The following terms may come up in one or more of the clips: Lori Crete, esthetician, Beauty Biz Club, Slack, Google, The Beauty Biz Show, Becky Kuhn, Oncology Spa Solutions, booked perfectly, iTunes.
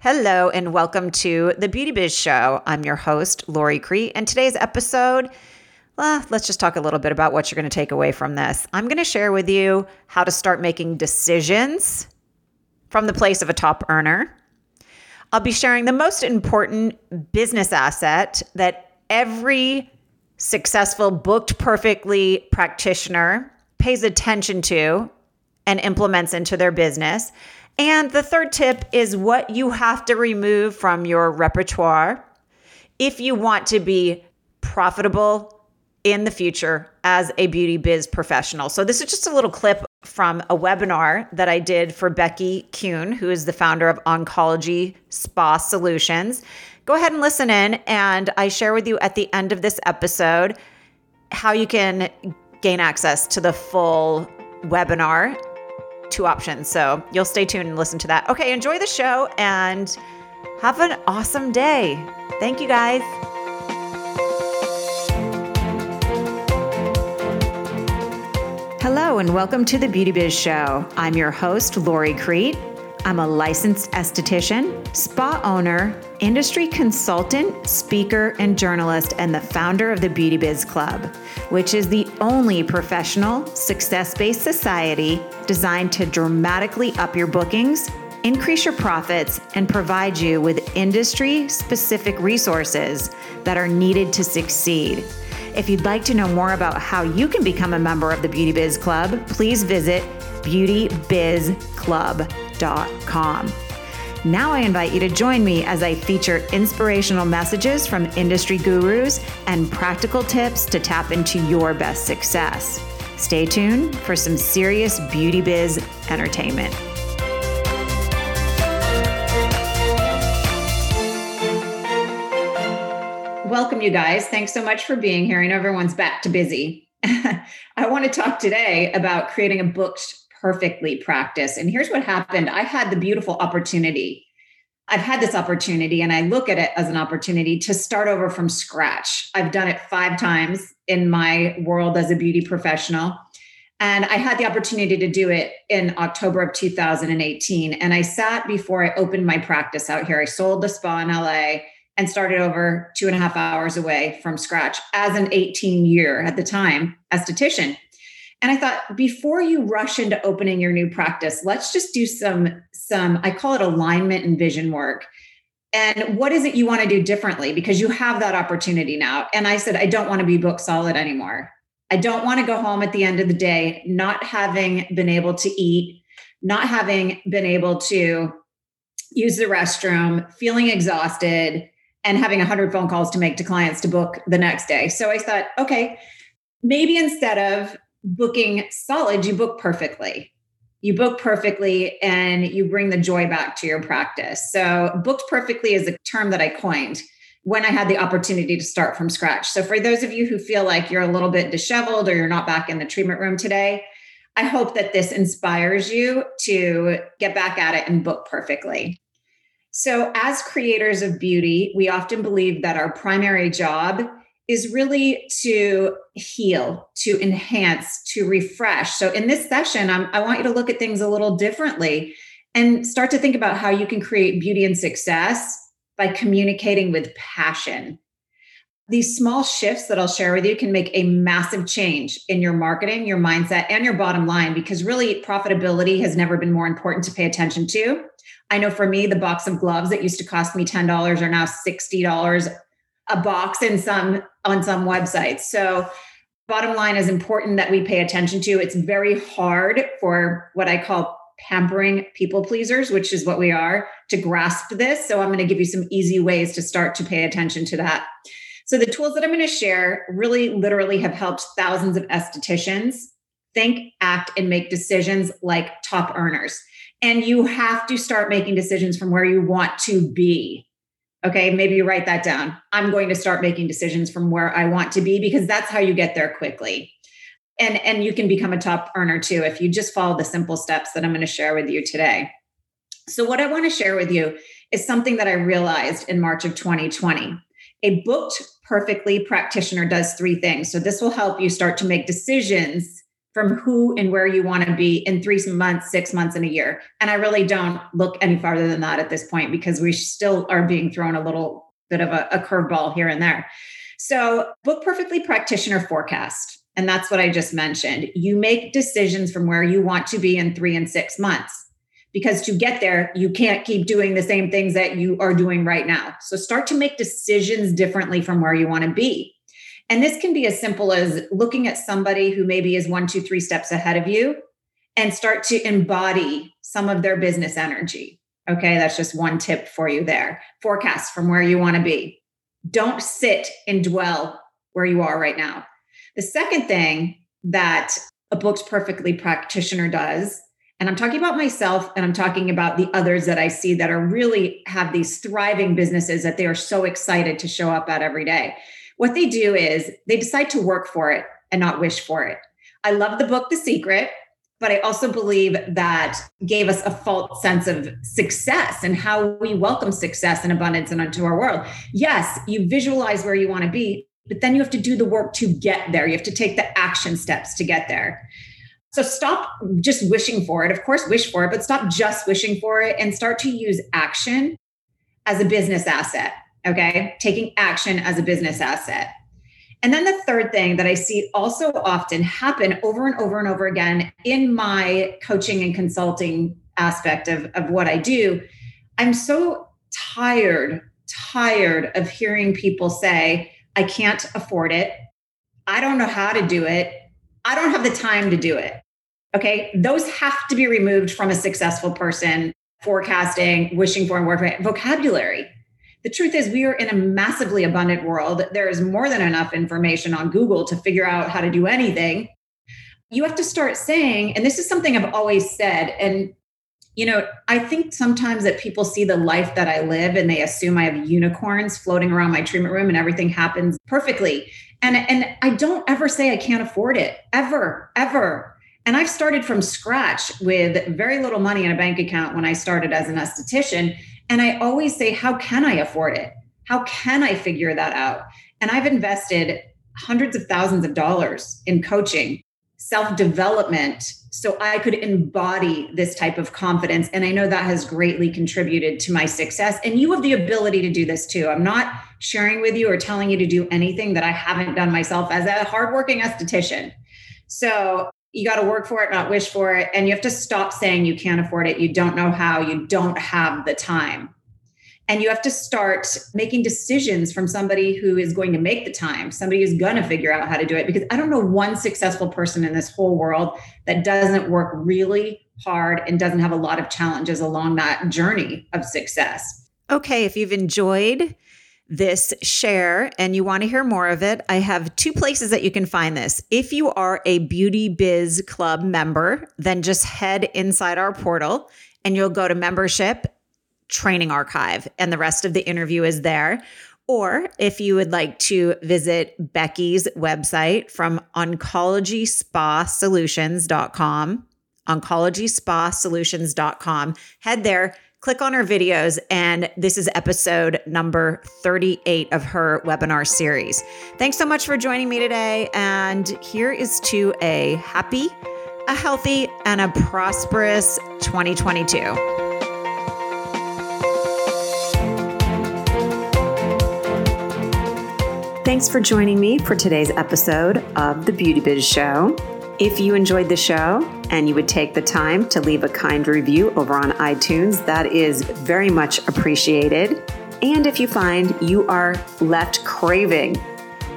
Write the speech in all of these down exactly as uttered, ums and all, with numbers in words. Hello and welcome to The Beauty Biz Show. I'm your host, Lori Crete, and today's episode, well, let's just talk a little bit about what you're going to take away from this. I'm going to share with you how to start making decisions from the place of a top earner. I'll be sharing the most important business asset that every successful, booked perfectly practitioner pays attention to and implements into their business. And the third tip is what you have to remove from your repertoire if you want to be profitable in the future as a beauty biz professional. So this is just a little clip from a webinar that I did for Becky Kuhn, who is the founder of Oncology Spa Solutions. Go ahead and listen in, and I share with you at the end of this episode how you can gain access to the full webinar. Two options. So you'll stay tuned and listen to that. Okay, enjoy the show and have an awesome day. Thank you, guys. Hello, and welcome to the Beauty Biz Show. I'm your host, Lori Crete. I'm a licensed esthetician, spa owner, industry consultant, speaker, and journalist, and the founder of the Beauty Biz Club, which is the only professional, success-based society designed to dramatically up your bookings, increase your profits, and provide you with industry-specific resources that are needed to succeed. If you'd like to know more about how you can become a member of the Beauty Biz Club, please visit beauty biz club dot com. Now I invite you to join me as I feature inspirational messages from industry gurus and practical tips to tap into your best success. Stay tuned for some serious beauty biz entertainment. Welcome, you guys. Thanks so much for being here. I know everyone's back to busy. I want to talk today about creating a booked perfectly practice. And here's what happened. I had the beautiful opportunity. I've had this opportunity and I look at it as an opportunity to start over from scratch. I've done it five times in my world as a beauty professional. And I had the opportunity to do it in October of two thousand eighteen. And I sat before I opened my practice out here. I sold the spa in L A and started over two and a half hours away from scratch as an eighteen year at the time esthetician. And I thought, before you rush into opening your new practice, let's just do some, some, I call it alignment and vision work. And what is it you want to do differently? Because you have that opportunity now. And I said, I don't want to be book solid anymore. I don't want to go home at the end of the day, not having been able to eat, not having been able to use the restroom, feeling exhausted, and having a hundred phone calls to make to clients to book the next day. So I thought, okay, maybe instead of booking solid, you book perfectly. You book perfectly and you bring the joy back to your practice. So booked perfectly is a term that I coined when I had the opportunity to start from scratch. So for those of you who feel like you're a little bit disheveled or you're not back in the treatment room today, I hope that this inspires you to get back at it and book perfectly. So as creators of beauty, we often believe that our primary job is really to heal, to enhance, to refresh. So in this session, I'm, I want you to look at things a little differently and start to think about how you can create beauty and success by communicating with passion. These small shifts that I'll share with you can make a massive change in your marketing, your mindset, and your bottom line, because really profitability has never been more important to pay attention to. I know for me, the box of gloves that used to cost me ten dollars are now sixty dollars a box in some on some websites. So bottom line is important that we pay attention to. It's very hard for what I call pampering people pleasers, which is what we are, to grasp this. So I'm going to give you some easy ways to start to pay attention to that. So the tools that I'm going to share really literally have helped thousands of estheticians think, act, and make decisions like top earners. And you have to start making decisions from where you want to be. Okay, maybe you write that down. I'm going to start making decisions from where I want to be, because that's how you get there quickly. And, and you can become a top earner too if you just follow the simple steps that I'm going to share with you today. So what I want to share with you is something that I realized in March of twenty twenty. A booked perfectly practitioner does three things. So this will help you start to make decisions from who and where you want to be in three months, six months, and a year. And I really don't look any farther than that at this point, because we still are being thrown a little bit of a, a curveball here and there. So book perfectly practitioner forecast. And that's what I just mentioned. You make decisions from where you want to be in three and six months, because to get there, you can't keep doing the same things that you are doing right now. So start to make decisions differently from where you want to be. And this can be as simple as looking at somebody who maybe is one, two, three steps ahead of you and start to embody some of their business energy. Okay, that's just one tip for you there. Forecast from where you want to be. Don't sit and dwell where you are right now. The second thing that a book's perfectly practitioner does, and I'm talking about myself and I'm talking about the others that I see that are really have these thriving businesses that they are so excited to show up at every day. What they do is they decide to work for it and not wish for it. I love the book, The Secret, but I also believe that gave us a false sense of success and how we welcome success and abundance and into our world. Yes, you visualize where you want to be, but then you have to do the work to get there. You have to take the action steps to get there. So stop just wishing for it. Of course, wish for it, but stop just wishing for it and start to use action as a business asset. Okay, taking action as a business asset. And then the third thing that I see also often happen over and over and over again in my coaching and consulting aspect of, of what I do, I'm so tired, tired of hearing people say, I can't afford it. I don't know how to do it. I don't have the time to do it. Okay, those have to be removed from a successful person, forecasting, wishing for, and work vocabulary. The truth is we are in a massively abundant world. There is more than enough information on Google to figure out how to do anything. You have to start saying, and this is something I've always said, and you know, I think sometimes that people see the life that I live and they assume I have unicorns floating around my treatment room and everything happens perfectly. And, and I don't ever say I can't afford it, ever, ever. And I've started from scratch with very little money in a bank account when I started as an esthetician. And I always say, how can I afford it? How can I figure that out? And I've invested hundreds of thousands of dollars in coaching, self-development, so I could embody this type of confidence. And I know that has greatly contributed to my success. And you have the ability to do this too. I'm not sharing with you or telling you to do anything that I haven't done myself as a hardworking esthetician. So you got to work for it, not wish for it. And you have to stop saying you can't afford it. You don't know how, you don't have the time. And you have to start making decisions from somebody who is going to make the time, somebody who's going to figure out how to do it. Because I don't know one successful person in this whole world that doesn't work really hard and doesn't have a lot of challenges along that journey of success. Okay, if you've enjoyed this share and you want to hear more of it, I have two places that you can find this. If you are a Beauty Biz Club member, then just head inside our portal and you'll go to membership, training archive, and the rest of the interview is there. Or if you would like to visit Becky's website from oncology spa solutions dot com, oncology spa solutions dot com, head there. Click on her videos, and this is episode number thirty-eight of her webinar series. Thanks so much for joining me today. And here is to a happy, a healthy, and a prosperous twenty twenty-two. Thanks for joining me for today's episode of The Beauty Biz Show. If you enjoyed the show and you would take the time to leave a kind review over on iTunes, that is very much appreciated. And if you find you are left craving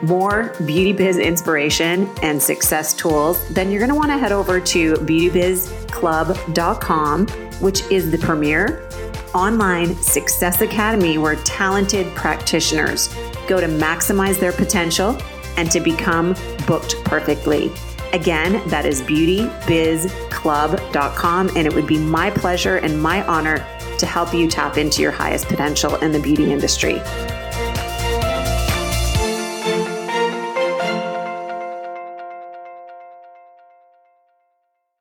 more beauty biz inspiration and success tools, then you're going to want to head over to beauty biz club dot com, which is the premier online success academy where talented practitioners go to maximize their potential and to become booked perfectly. Again, that is beauty biz club dot com, and it would be my pleasure and my honor to help you tap into your highest potential in the beauty industry.